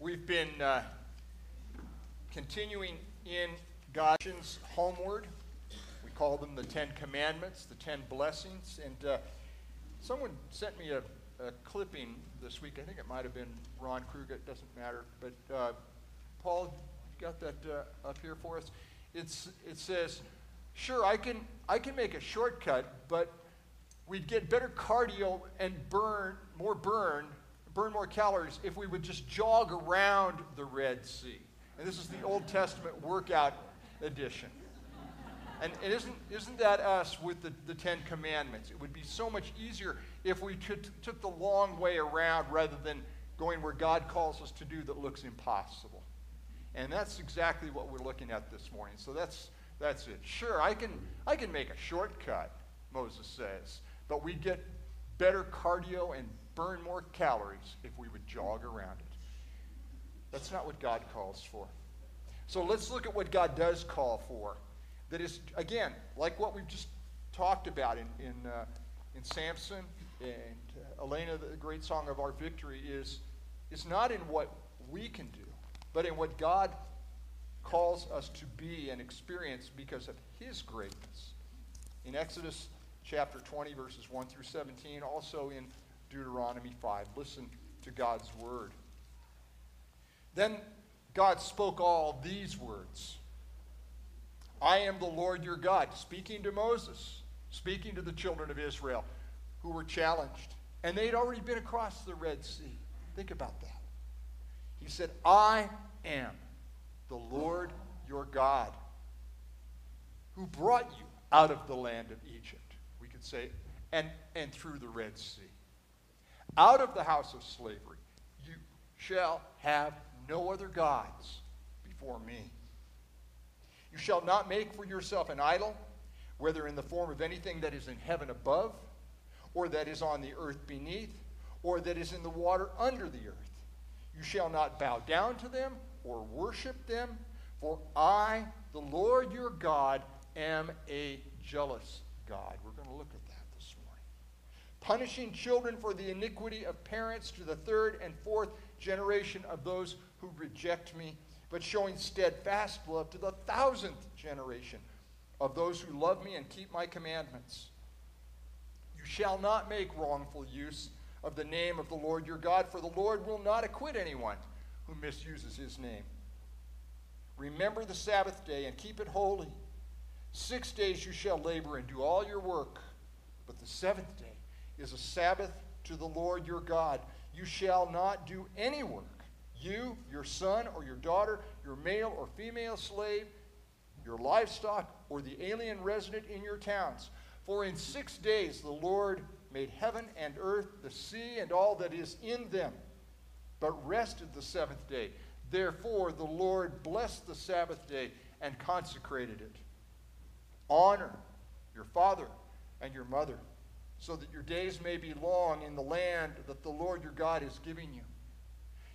We've been continuing in Galatians homeward. We call them the Ten Commandments, the Ten Blessings. And someone sent me a clipping this week. I think it might have been Ron Kruger. It doesn't matter. But Paul got that up here for us. It says, sure, I can make a shortcut, but we'd get better cardio and burn more calories if we would just jog around the Red Sea. And this is the Old Testament workout edition. And isn't that us with the Ten Commandments? It would be so much easier if we took the long way around rather than going where God calls us to do that looks impossible. And that's exactly what we're looking at this morning. So that's it. Sure, I can make a shortcut, Moses says, but we get better cardio and burn more calories if we would jog around it. That's not what God calls for. So let's look at what God does call for. That is, again, like what we've just talked about in Samson and Elena, the great song of our victory, is not in what we can do, but in what God calls us to be and experience because of his greatness. In Exodus chapter 20, verses 1 through 17, also in Deuteronomy 5. Listen to God's word. Then God spoke all these words. I am the Lord your God, speaking to Moses, speaking to the children of Israel who were challenged. And they'd already been across the Red Sea. Think about that. He said, I am the Lord your God who brought you out of the land of Egypt, we could say, and through the Red Sea. Out of the house of slavery, you shall have no other gods before me. You shall not make for yourself an idol, whether in the form of anything that is in heaven above, or that is on the earth beneath, or that is in the water under the earth. You shall not bow down to them or worship them, for I, the Lord your God, am a jealous God. We're going to look at that. Punishing children for the iniquity of parents to the third and fourth generation of those who reject me, but showing steadfast love to the 1,000th generation of those who love me and keep my commandments. You shall not make wrongful use of the name of the Lord your God, for the Lord will not acquit anyone who misuses his name. Remember the Sabbath day and keep it holy. 6 days you shall labor and do all your work, but the seventh day is a Sabbath to the Lord your God. You shall not do any work, you, your son or your daughter, your male or female slave, your livestock, or the alien resident in your towns. For in 6 days the Lord made heaven and earth, the sea, and all that is in them, but rested the seventh day. Therefore the Lord blessed the Sabbath day and consecrated it. Honor your father and your mother, so that your days may be long in the land that the Lord your God is giving you.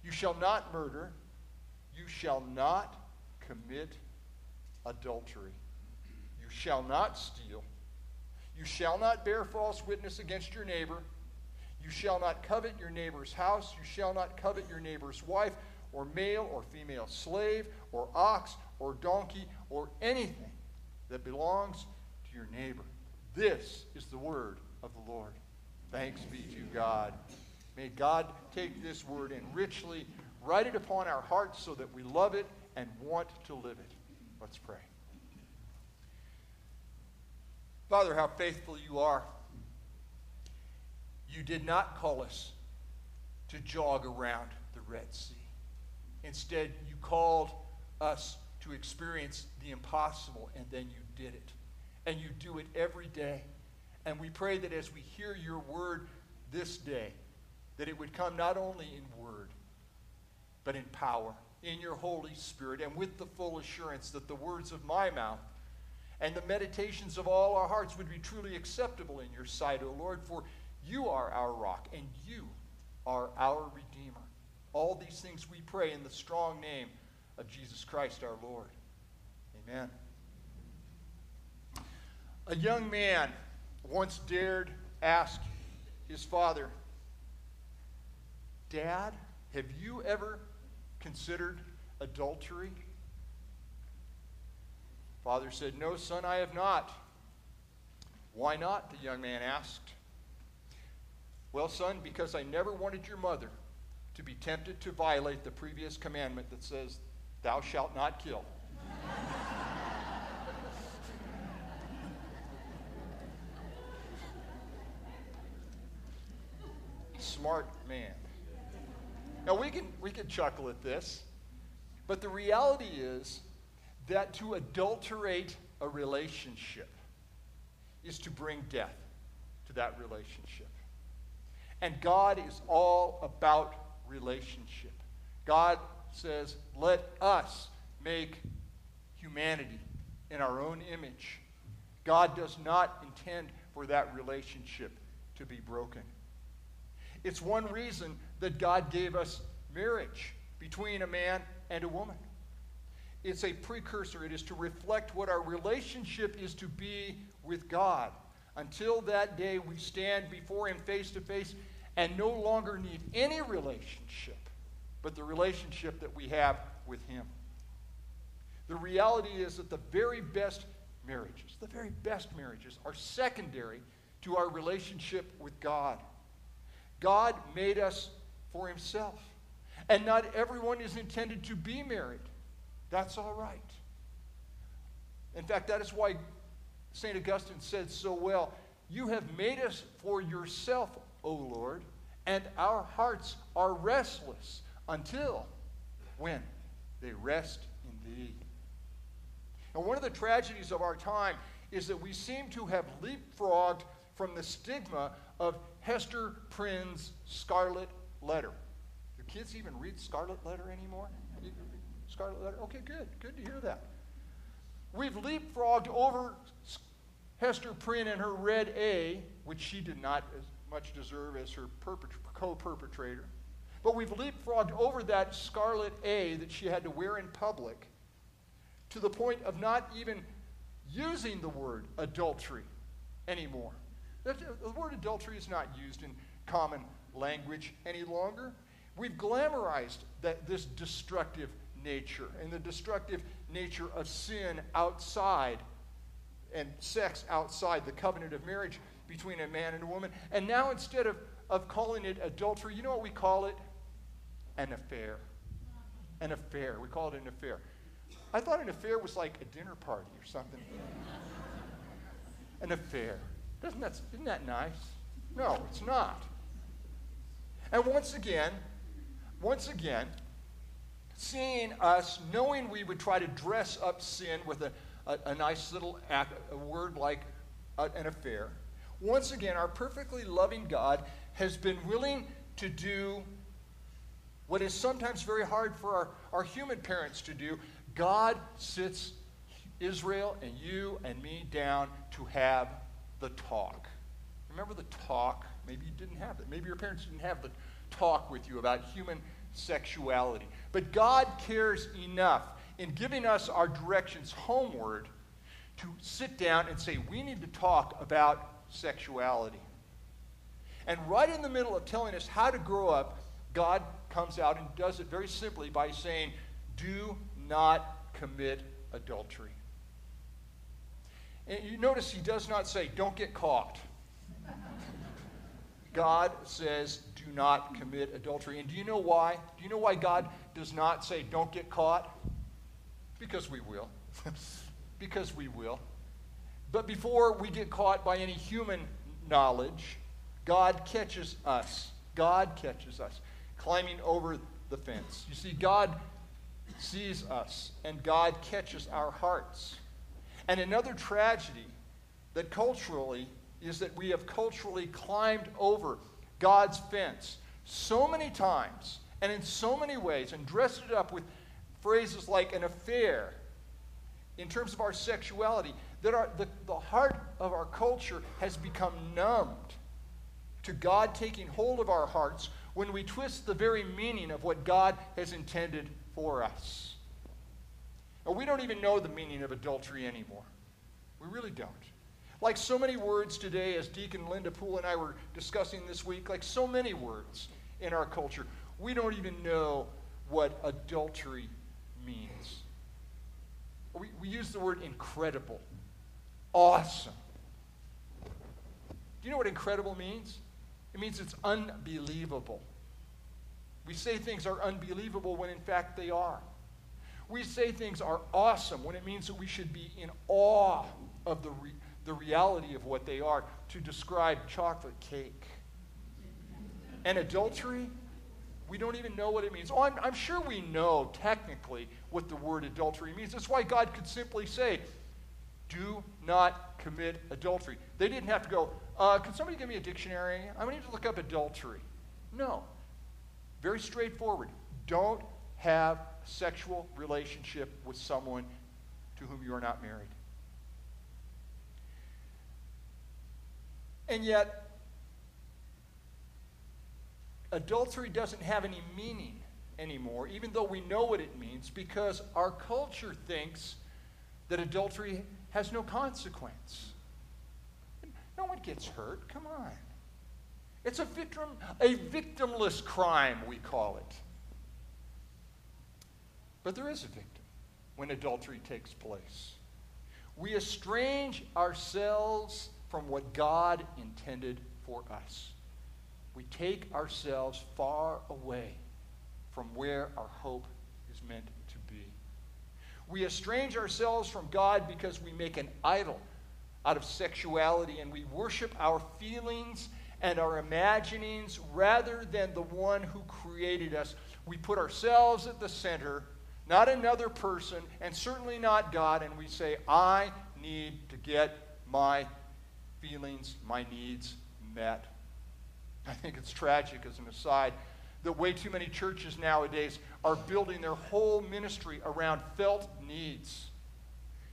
You shall not murder. You shall not commit adultery. You shall not steal. You shall not bear false witness against your neighbor. You shall not covet your neighbor's house. You shall not covet your neighbor's wife, or male or female slave, or ox, or donkey, or anything that belongs to your neighbor. This is the word of the Lord. Thanks be to God. May God take this word and richly write it upon our hearts so that we love it and want to live it. Let's pray. Father, how faithful you are. You did not call us to jog around the Red Sea. Instead, you called us to experience the impossible, and then you did it. And you do it every day. And we pray that as we hear your word this day, that it would come not only in word, but in power, in your Holy Spirit, and with the full assurance that the words of my mouth and the meditations of all our hearts would be truly acceptable in your sight, O Lord, for you are our rock and you are our Redeemer. All these things we pray in the strong name of Jesus Christ our Lord. Amen. A young man once dared ask his father, Dad, have you ever considered adultery? Father said, no, son, I have not. Why not? The young man asked. Well, son, because I never wanted your mother to be tempted to violate the previous commandment that says, thou shalt not kill. Smart man. Now, we can chuckle at this, but the reality is that to adulterate a relationship is to bring death to that relationship. And God is all about relationship. God says, let us make humanity in our own image. God does not intend for that relationship to be broken. It's one reason that God gave us marriage between a man and a woman. It's a precursor. It is to reflect what our relationship is to be with God. Until that day, we stand before Him face to face and no longer need any relationship but the relationship that we have with Him. The reality is that the very best marriages are secondary to our relationship with God. God made us for Himself. And not everyone is intended to be married. That's all right. In fact, that is why St. Augustine said so well, you have made us for yourself, O Lord, and our hearts are restless until when they rest in Thee. And one of the tragedies of our time is that we seem to have leapfrogged from the stigma of Hester Prynne's Scarlet Letter. Do kids even read Scarlet Letter anymore? Scarlet Letter? Okay, good. Good to hear that. We've leapfrogged over Hester Prynne and her Red A, which she did not as much deserve as her co-perpetrator. But we've leapfrogged over that Scarlet A that she had to wear in public to the point of not even using the word adultery anymore. The word adultery is not used in common language any longer. We've glamorized this destructive nature and the destructive nature of sin outside and sex outside the covenant of marriage between a man and a woman. And now instead of calling it adultery, you know what we call it? An affair. An affair. We call it an affair. I thought an affair was like a dinner party or something. An affair. Isn't that nice? No, it's not. And once again, seeing us, knowing we would try to dress up sin with a nice little word like an affair, once again, our perfectly loving God has been willing to do what is sometimes very hard for our human parents to do. God sits Israel and you and me down to have the talk. Remember the talk? Maybe you didn't have that. Maybe your parents didn't have the talk with you about human sexuality. But God cares enough in giving us our directions homeward to sit down and say, we need to talk about sexuality. And right in the middle of telling us how to grow up, God comes out and does it very simply by saying, do not commit adultery. And you notice He does not say, don't get caught. God says, do not commit adultery. And do you know why? Do you know why God does not say, don't get caught? Because we will. Because we will. But before we get caught by any human knowledge, God catches us. God catches us. Climbing over the fence. You see, God sees us, and God catches our hearts. And another tragedy that culturally is that we have culturally climbed over God's fence so many times and in so many ways and dressed it up with phrases like an affair in terms of our sexuality that the heart of our culture has become numbed to God taking hold of our hearts when we twist the very meaning of what God has intended for us. Or we don't even know the meaning of adultery anymore. We really don't. Like so many words today, as Deacon Linda Poole and I were discussing this week, like so many words in our culture, we don't even know what adultery means. We use the word incredible, awesome. Do you know what incredible means? It means it's unbelievable. We say things are unbelievable when in fact they are. We say things are awesome when it means that we should be in awe of the reality of what they are. To describe chocolate cake and adultery, we don't even know what it means. Oh, I'm sure we know technically what the word adultery means. That's why God could simply say, do not commit adultery. They didn't have to go, can somebody give me a dictionary? I'm going to need to look up adultery. No. Very straightforward. Don't have a sexual relationship with someone to whom you are not married. And yet, adultery doesn't have any meaning anymore, even though we know what it means, because our culture thinks that adultery has no consequence. No one gets hurt. Come on. It's a victimless crime, we call it. But there is a victim when adultery takes place. We estrange ourselves from what God intended for us. We take ourselves far away from where our hope is meant to be. We estrange ourselves from God because we make an idol out of sexuality, and we worship our feelings and our imaginings rather than the one who created us. We put ourselves at the center, not another person, and certainly not God, and we say, I need to get my feelings, my needs met. I think it's tragic, as an aside, that way too many churches nowadays are building their whole ministry around felt needs.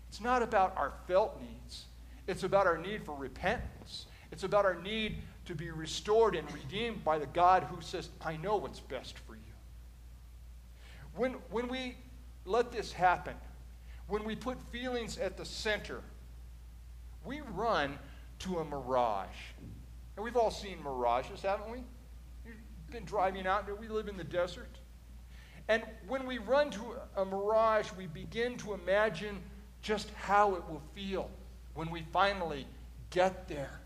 It's not about our felt needs. It's about our need for repentance. It's about our need to be restored and redeemed by the God who says, I know what's best for you. When we let this happen, when we put feelings at the center, we run to a mirage. And we've all seen mirages, haven't we? You've been driving out there. We live in the desert. And when we run to a mirage, we begin to imagine just how it will feel when we finally get there.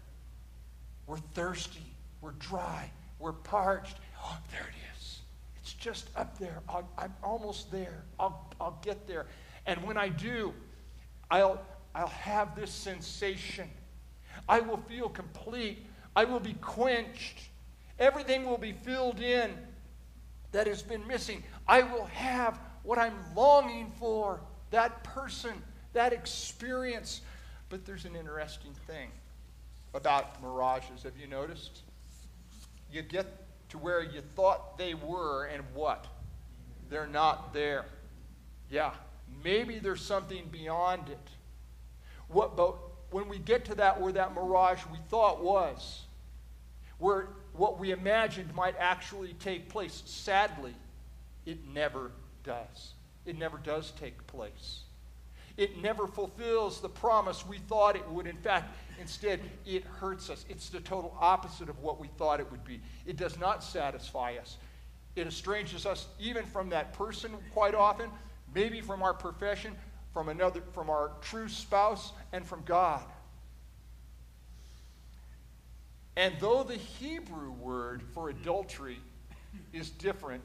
We're thirsty. We're dry. We're parched. Oh, there it is. It's just up there. I'm almost there. I'll get there. And when I do, I'll have this sensation. I will feel complete. I will be quenched. Everything will be filled in that has been missing. I will have what I'm longing for, that person, that experience. But there's an interesting thing about mirages. Have you noticed? You get to where you thought they were, and what? They're not there. Yeah, maybe there's something beyond it. But when we get to that, where that mirage we thought was, where what we imagined might actually take place, sadly, it never does. It never does take place. It never fulfills the promise we thought it would. In fact, instead, it hurts us. It's the total opposite of what we thought it would be. It does not satisfy us. It estranges us even from that person quite often, maybe from our profession, from our true spouse, and from God. And though the Hebrew word for adultery is different,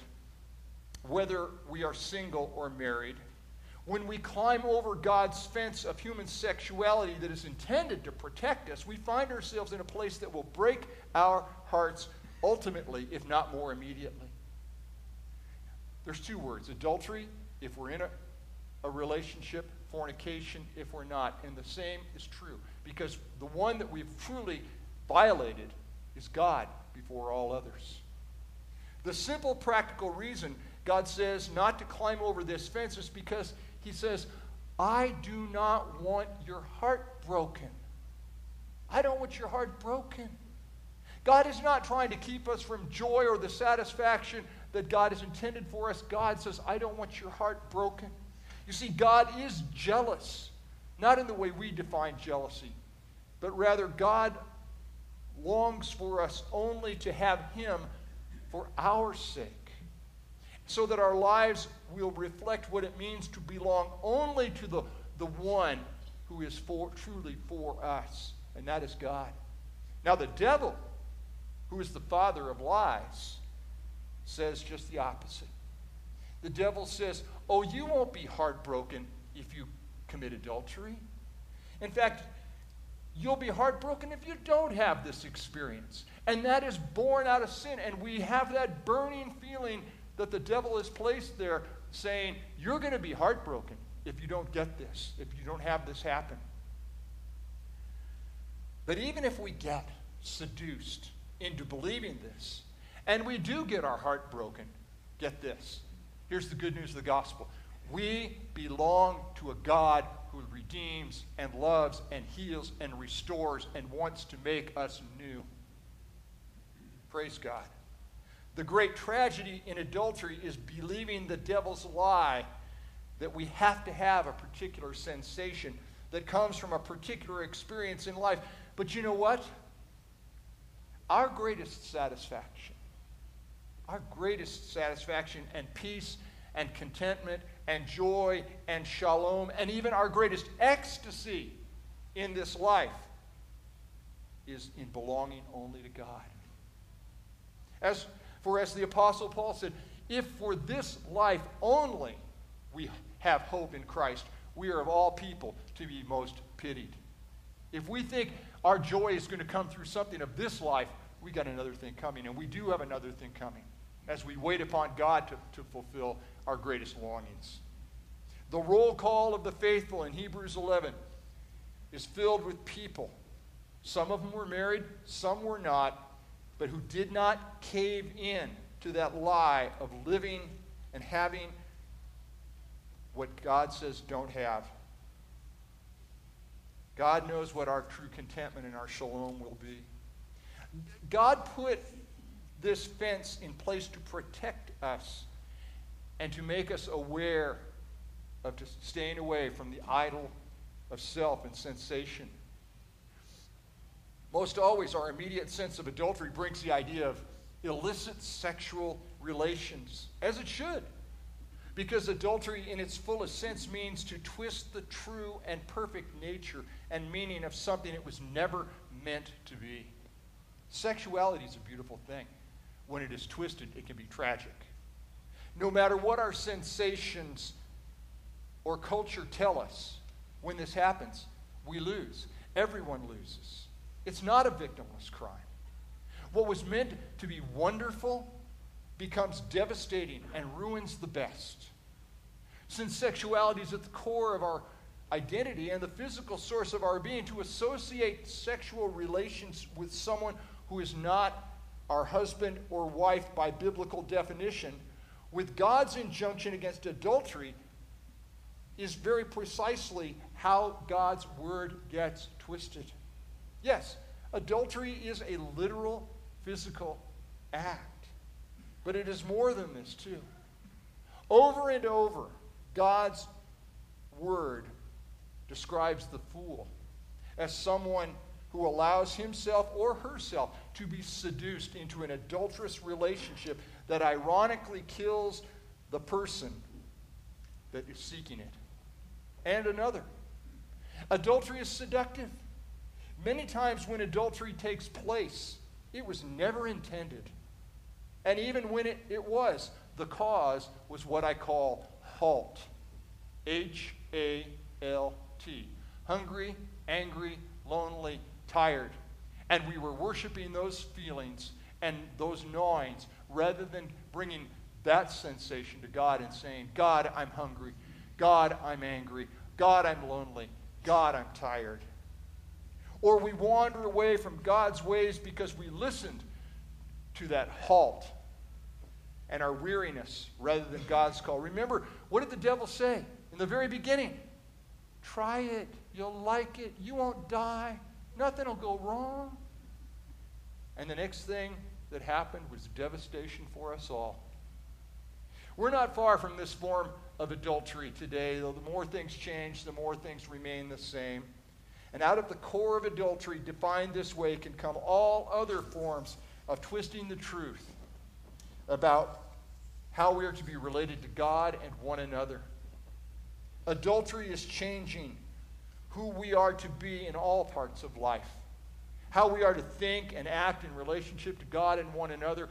whether we are single or married, when we climb over God's fence of human sexuality that is intended to protect us, we find ourselves in a place that will break our hearts ultimately, if not more immediately. There's two words: adultery, if we're in a relationship, fornication if we're not. And the same is true, because the one that we've truly violated is God before all others. The simple practical reason God says not to climb over this fence is because he says, I do not want your heart broken. I don't want your heart broken. God is not trying to keep us from joy or the satisfaction that God has intended for us. God says, I don't want your heart broken. You see, God is jealous, not in the way we define jealousy, but rather God longs for us only to have him for our sake. so that our lives will reflect what it means to belong only to the one who is truly for us, and that is God. Now the devil, who is the father of lies, says just the opposite. The devil says, oh, you won't be heartbroken if you commit adultery. In fact, you'll be heartbroken if you don't have this experience. And that is born out of sin. And we have that burning feeling that the devil is placed there saying, you're going to be heartbroken if you don't get this, if you don't have this happen. But even if we get seduced into believing this, and we do get our heart broken, get this. Here's the good news of the gospel. We belong to a God who redeems and loves and heals and restores and wants to make us new. Praise God. The great tragedy in adultery is believing the devil's lie that we have to have a particular sensation that comes from a particular experience in life. But you know what? Our greatest satisfaction, our greatest satisfaction and peace and contentment and joy and shalom and even our greatest ecstasy in this life is in belonging only to God. As the Apostle Paul said, if for this life only we have hope in Christ, we are of all people to be most pitied. If we think our joy is going to come through something of this life, we got another thing coming, and we do have another thing coming as we wait upon God to fulfill our greatest longings. The roll call of the faithful in Hebrews 11 is filled with people. Some of them were married, some were not, but who did not cave in to that lie of living and having what God says don't have. God knows what our true contentment and our shalom will be. God put this fence in place to protect us and to make us aware of just staying away from the idol of self and sensation. Most always, our immediate sense of adultery brings the idea of illicit sexual relations, as it should, because adultery in its fullest sense means to twist the true and perfect nature and meaning of something it was never meant to be. Sexuality is a beautiful thing. When it is twisted, it can be tragic. No matter what our sensations or culture tell us, when this happens, we lose. Everyone loses. It's not a victimless crime. What was meant to be wonderful becomes devastating and ruins the best. Since sexuality is at the core of our identity and the physical source of our being, to associate sexual relations with someone who is not our husband or wife by biblical definition, with God's injunction against adultery, is very precisely how God's word gets twisted. Yes, adultery is a literal physical act, but it is more than this too. Over and over, God's word describes the fool as someone who allows himself or herself to be seduced into an adulterous relationship that ironically kills the person that is seeking it and another. Adultery is seductive. Many times when adultery takes place, it was never intended. And even when it was, the cause was what I call halt. H-A-L-T. Hungry, angry, lonely, tired. And we were worshiping those feelings and those gnawings rather than bringing that sensation to God and saying, God, I'm hungry. God, I'm angry. God, I'm lonely. God, I'm tired. Or we wander away from God's ways because we listened to that halt and our weariness rather than God's call. Remember, what did the devil say in the very beginning? Try it. You'll like it. You won't die. Nothing will go wrong. And the next thing that happened was devastation for us all. We're not far from this form of adultery today, though the more things change, the more things remain the same. And out of the core of adultery, defined this way, can come all other forms of twisting the truth about how we are to be related to God and one another. Adultery is changing who we are to be in all parts of life, how we are to think and act in relationship to God and one another,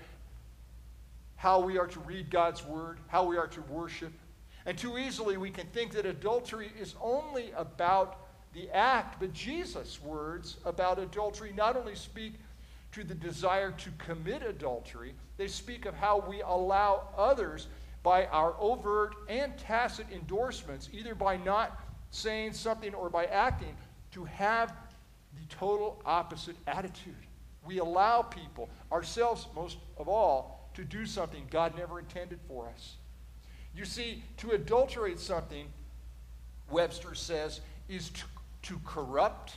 how we are to read God's word, how we are to worship. And too easily we can think that adultery is only about the act, but Jesus' words about adultery not only speak to the desire to commit adultery, they speak of how we allow others by our overt and tacit endorsements, either by not saying something or by acting, to have the total opposite attitude. We allow people, ourselves most of all, to do something God never intended for us. You see, to adulterate something, Webster says, is to corrupt,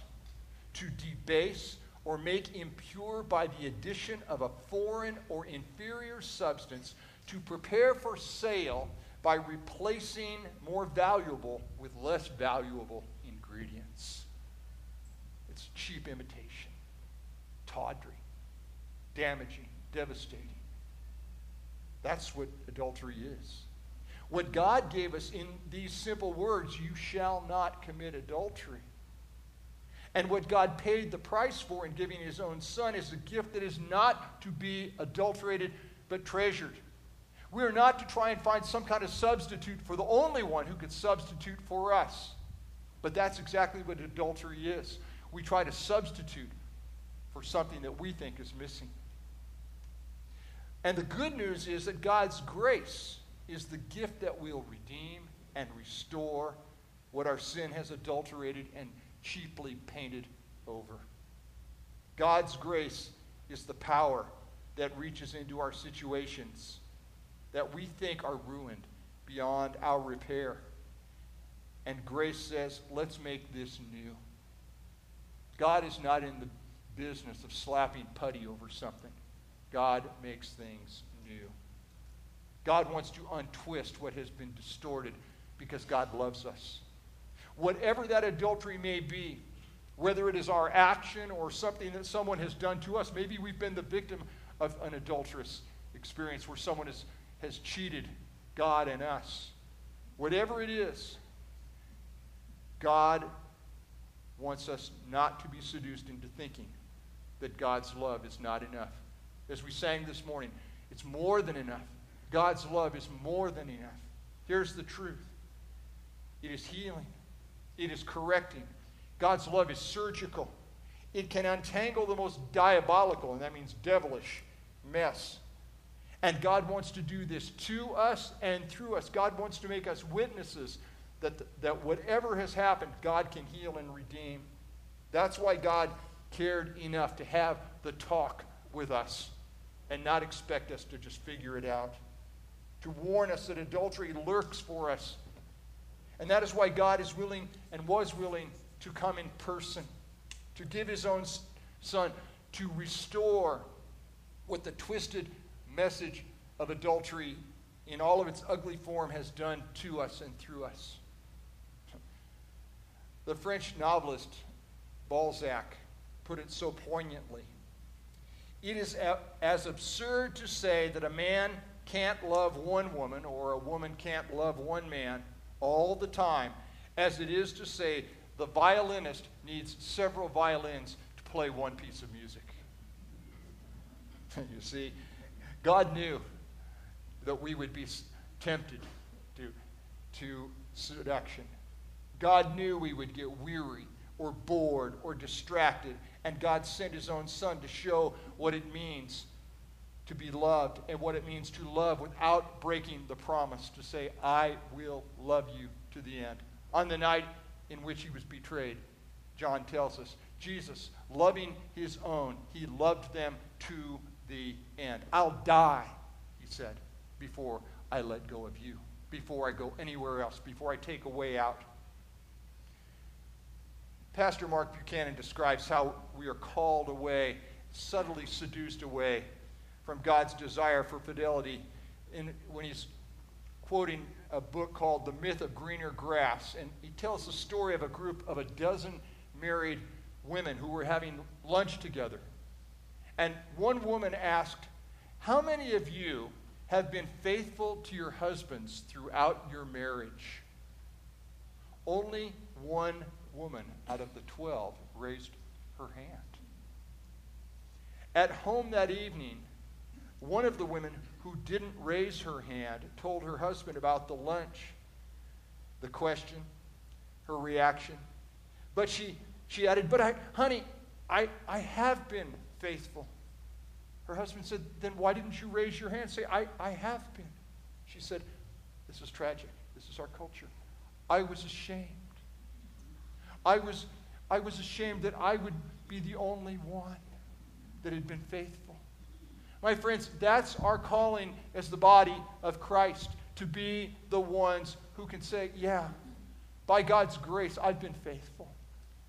to debase, or make impure by the addition of a foreign or inferior substance, to prepare for sale by replacing more valuable with less valuable ingredients. It's cheap imitation, tawdry, damaging, devastating. That's what adultery is. What God gave us in these simple words, you shall not commit adultery. And what God paid the price for in giving his own son is a gift that is not to be adulterated but treasured. We are not to try and find some kind of substitute for the only one who could substitute for us. But that's exactly what adultery is. We try to substitute for something that we think is missing. And the good news is that God's grace is the gift that will redeem and restore what our sin has adulterated and cheaply painted over. God's grace is the power that reaches into our situations that we think are ruined beyond our repair. And grace says, let's make this new. God is not in the business of slapping putty over something. God makes things new. God wants to untwist what has been distorted because God loves us. Whatever that adultery may be, whether it is our action or something that someone has done to us, maybe we've been the victim of an adulterous experience where someone has cheated God and us. Whatever it is, God wants us not to be seduced into thinking that God's love is not enough. As we sang this morning, it's more than enough. God's love is more than enough. Here's the truth. It is healing. It is correcting. God's love is surgical. It can untangle the most diabolical, and that means devilish, mess. And God wants to do this to us and through us. God wants to make us witnesses that whatever has happened, God can heal and redeem. That's why God cared enough to have the talk with us and not expect us to just figure it out, to warn us that adultery lurks for us. And that is why God is willing and was willing to come in person, to give his own son, to restore what the twisted message of adultery in all of its ugly form has done to us and through us. The French novelist Balzac put it so poignantly. It is as absurd to say that a man can't love one woman or a woman can't love one man all the time as it is to say the violinist needs several violins to play one piece of music. You see, God knew that we would be tempted to seduction. God knew we would get weary or bored or distracted. And God sent his own son to show what it means to be loved and what it means to love without breaking the promise to say, I will love you to the end. On the night in which he was betrayed, John tells us, Jesus, loving his own, he loved them to the end. I'll die, he said, before I let go of you, before I go anywhere else, before I take a way out. Pastor Mark Buchanan describes how we are called away, subtly seduced away from God's desire for fidelity when he's quoting a book called The Myth of Greener Grass. And he tells the story of a group of a dozen married women who were having lunch together. And one woman asked, how many of you have been faithful to your husbands throughout your marriage. Only one woman out of the 12 raised her hand. At home that evening, one of the women who didn't raise her hand told her husband about the lunch, the question, her reaction. But she added, honey, I have been faithful. Her husband said, then why didn't you raise your hand and say, I have been? She said, this is tragic. This is our culture. I was ashamed. I was ashamed that I would be the only one that had been faithful. My friends, that's our calling as the body of Christ, to be the ones who can say, yeah, by God's grace, I've been faithful.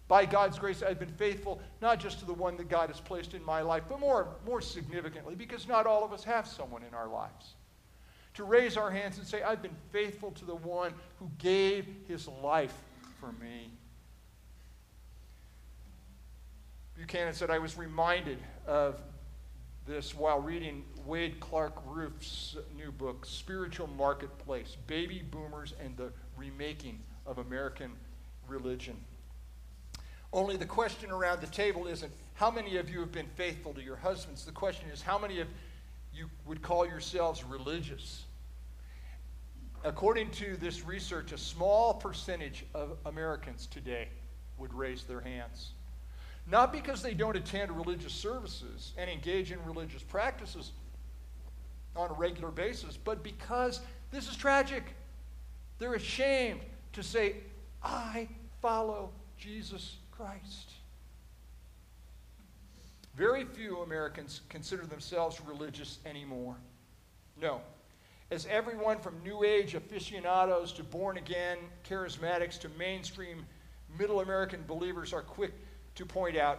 By God's grace, I've been faithful, not just to the one that God has placed in my life, but more significantly, because not all of us have someone in our lives. To raise our hands and say, I've been faithful to the one who gave his life for me. Buchanan said, I was reminded of this while reading Wade Clark Roof's new book, Spiritual Marketplace, Baby Boomers and the Remaking of American Religion. Only the question around the table isn't, how many of you have been faithful to your husbands? The question is, how many of you would call yourselves religious? According to this research, a small percentage of Americans today would raise their hands. Not because they don't attend religious services and engage in religious practices on a regular basis, but because this is tragic. They're ashamed to say, I follow Jesus Christ. Very few Americans consider themselves religious anymore. No. As everyone from New Age aficionados to born-again charismatics to mainstream middle American believers are quick to point out,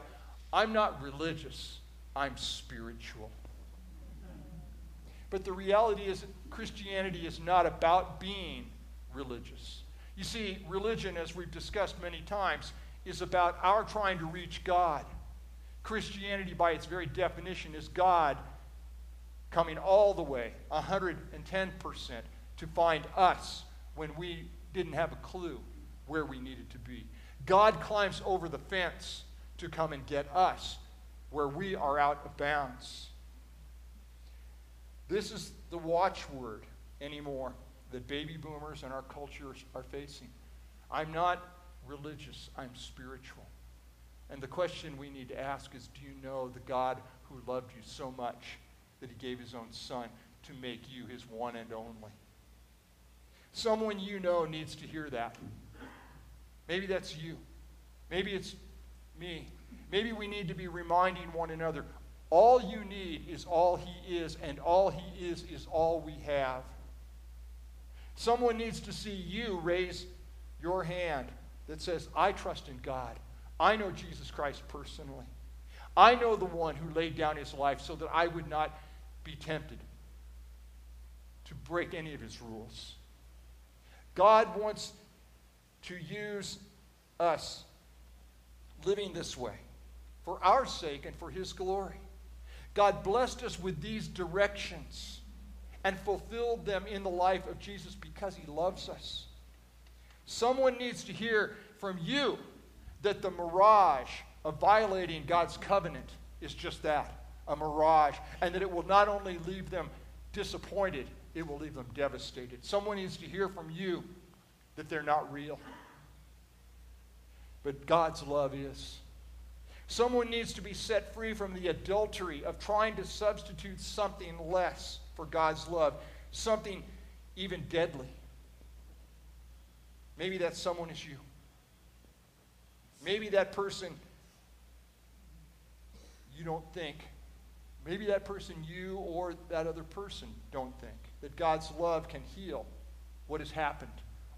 I'm not religious, I'm spiritual. But the reality is that Christianity is not about being religious. You see, religion, as we've discussed many times, is about our trying to reach God. Christianity, by its very definition, is God coming all the way, 110%, to find us when we didn't have a clue where we needed to be. God climbs over the fence to come and get us where we are out of bounds. This is the watchword anymore that baby boomers and our cultures are facing. I'm not religious, I'm spiritual. And the question we need to ask is, do you know the God who loved you so much that he gave his own son to make you his one and only? Someone you know needs to hear that. Maybe that's you. Maybe it's me. Maybe we need to be reminding one another, all you need is all he is, and all he is all we have. Someone needs to see you raise your hand that says, I trust in God. I know Jesus Christ personally. I know the one who laid down his life so that I would not be tempted to break any of his rules. God wants to use us living this way for our sake and for his glory. God blessed us with these directions and fulfilled them in the life of Jesus because he loves us. Someone needs to hear from you that the mirage of violating God's covenant is just that, a mirage, and that it will not only leave them disappointed, it will leave them devastated. Someone needs to hear from you that they're not real. But God's love is. Someone needs to be set free from the adultery of trying to substitute something less for God's love, something even deadly. Maybe that someone is you. Maybe that person you don't think. Maybe that person you or that other person don't think that God's love can heal what has happened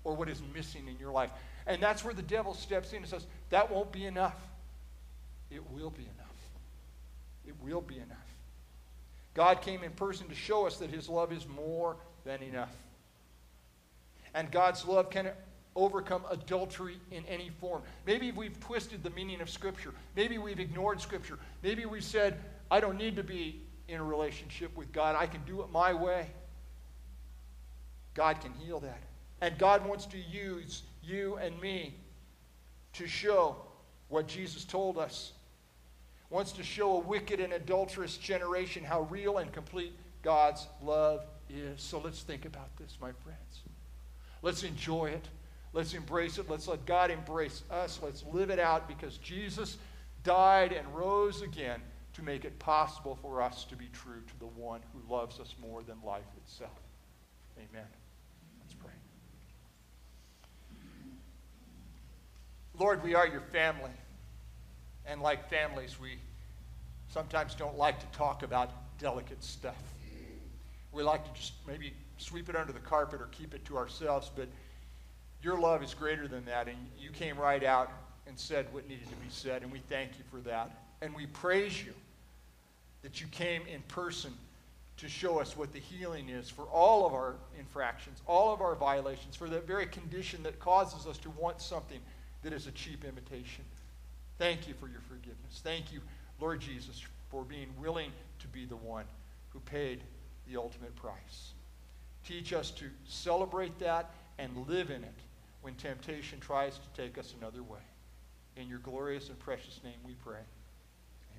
or what is missing in your life. And that's where the devil steps in and says, that won't be enough. It will be enough. It will be enough. God came in person to show us that his love is more than enough. And God's love can overcome adultery in any form. Maybe we've twisted the meaning of Scripture. Maybe we've ignored Scripture. Maybe we've said, I don't need to be in a relationship with God. I can do it my way. God can heal that. And God wants to use you and me to show what Jesus told us. Wants to show a wicked and adulterous generation how real and complete God's love is. So let's think about this, my friends. Let's enjoy it. Let's embrace it. Let's let God embrace us. Let's live it out, because Jesus died and rose again to make it possible for us to be true to the one who loves us more than life itself. Amen. Let's pray. Lord, we are your family. And like families, we sometimes don't like to talk about delicate stuff. We like to just maybe sweep it under the carpet or keep it to ourselves, but your love is greater than that, and you came right out and said what needed to be said, and we thank you for that. And we praise you that you came in person to show us what the healing is for all of our infractions, all of our violations, for that very condition that causes us to want something that is a cheap imitation. Thank you for your forgiveness. Thank you, Lord Jesus, for being willing to be the one who paid the ultimate price. Teach us to celebrate that and live in it when temptation tries to take us another way. In your glorious and precious name we pray.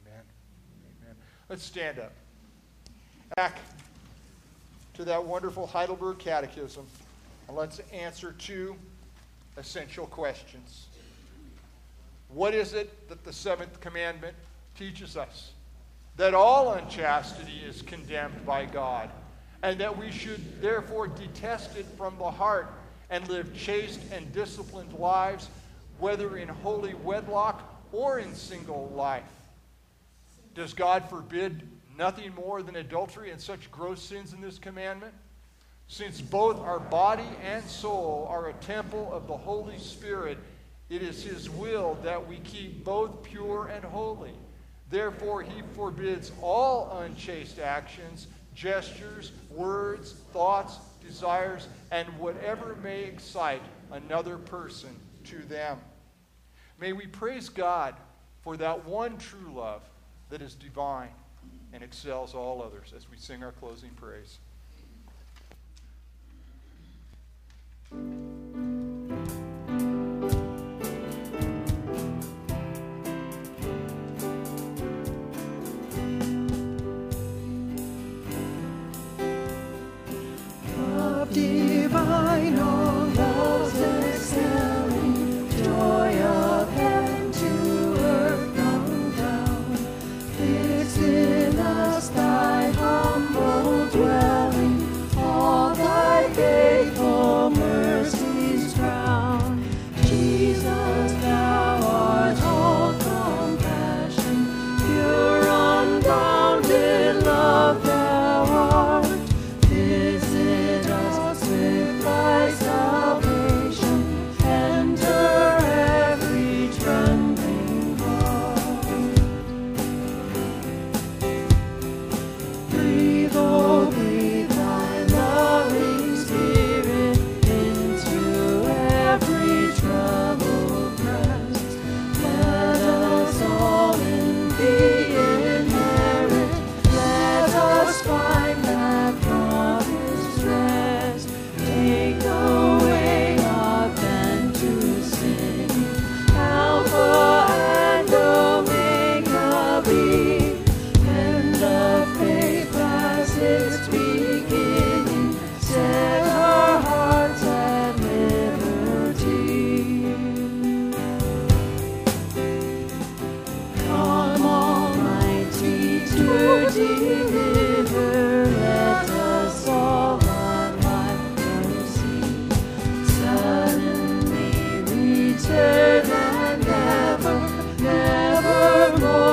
Amen. Amen. Let's stand up. Back to that wonderful Heidelberg Catechism, and let's answer two essential questions. What is it that the seventh commandment teaches us? That all unchastity is condemned by God, and that we should therefore detest it from the heart and live chaste and disciplined lives, whether in holy wedlock or in single life. Does God forbid nothing more than adultery and such gross sins in this commandment? Since both our body and soul are a temple of the Holy Spirit, it is his will that we keep both pure and holy. Therefore, he forbids all unchaste actions, gestures, words, thoughts, desires, and whatever may excite another person to them. May we praise God for that one true love that is divine and excels all others as we sing our closing praise. Divine, all love's excelling, joy of heaven to earth come down. Fix in us thy humble dwelling, all thy faithful mercies crown. Jesus, thou art all compassion, pure unbounded love thou art. Nevermore.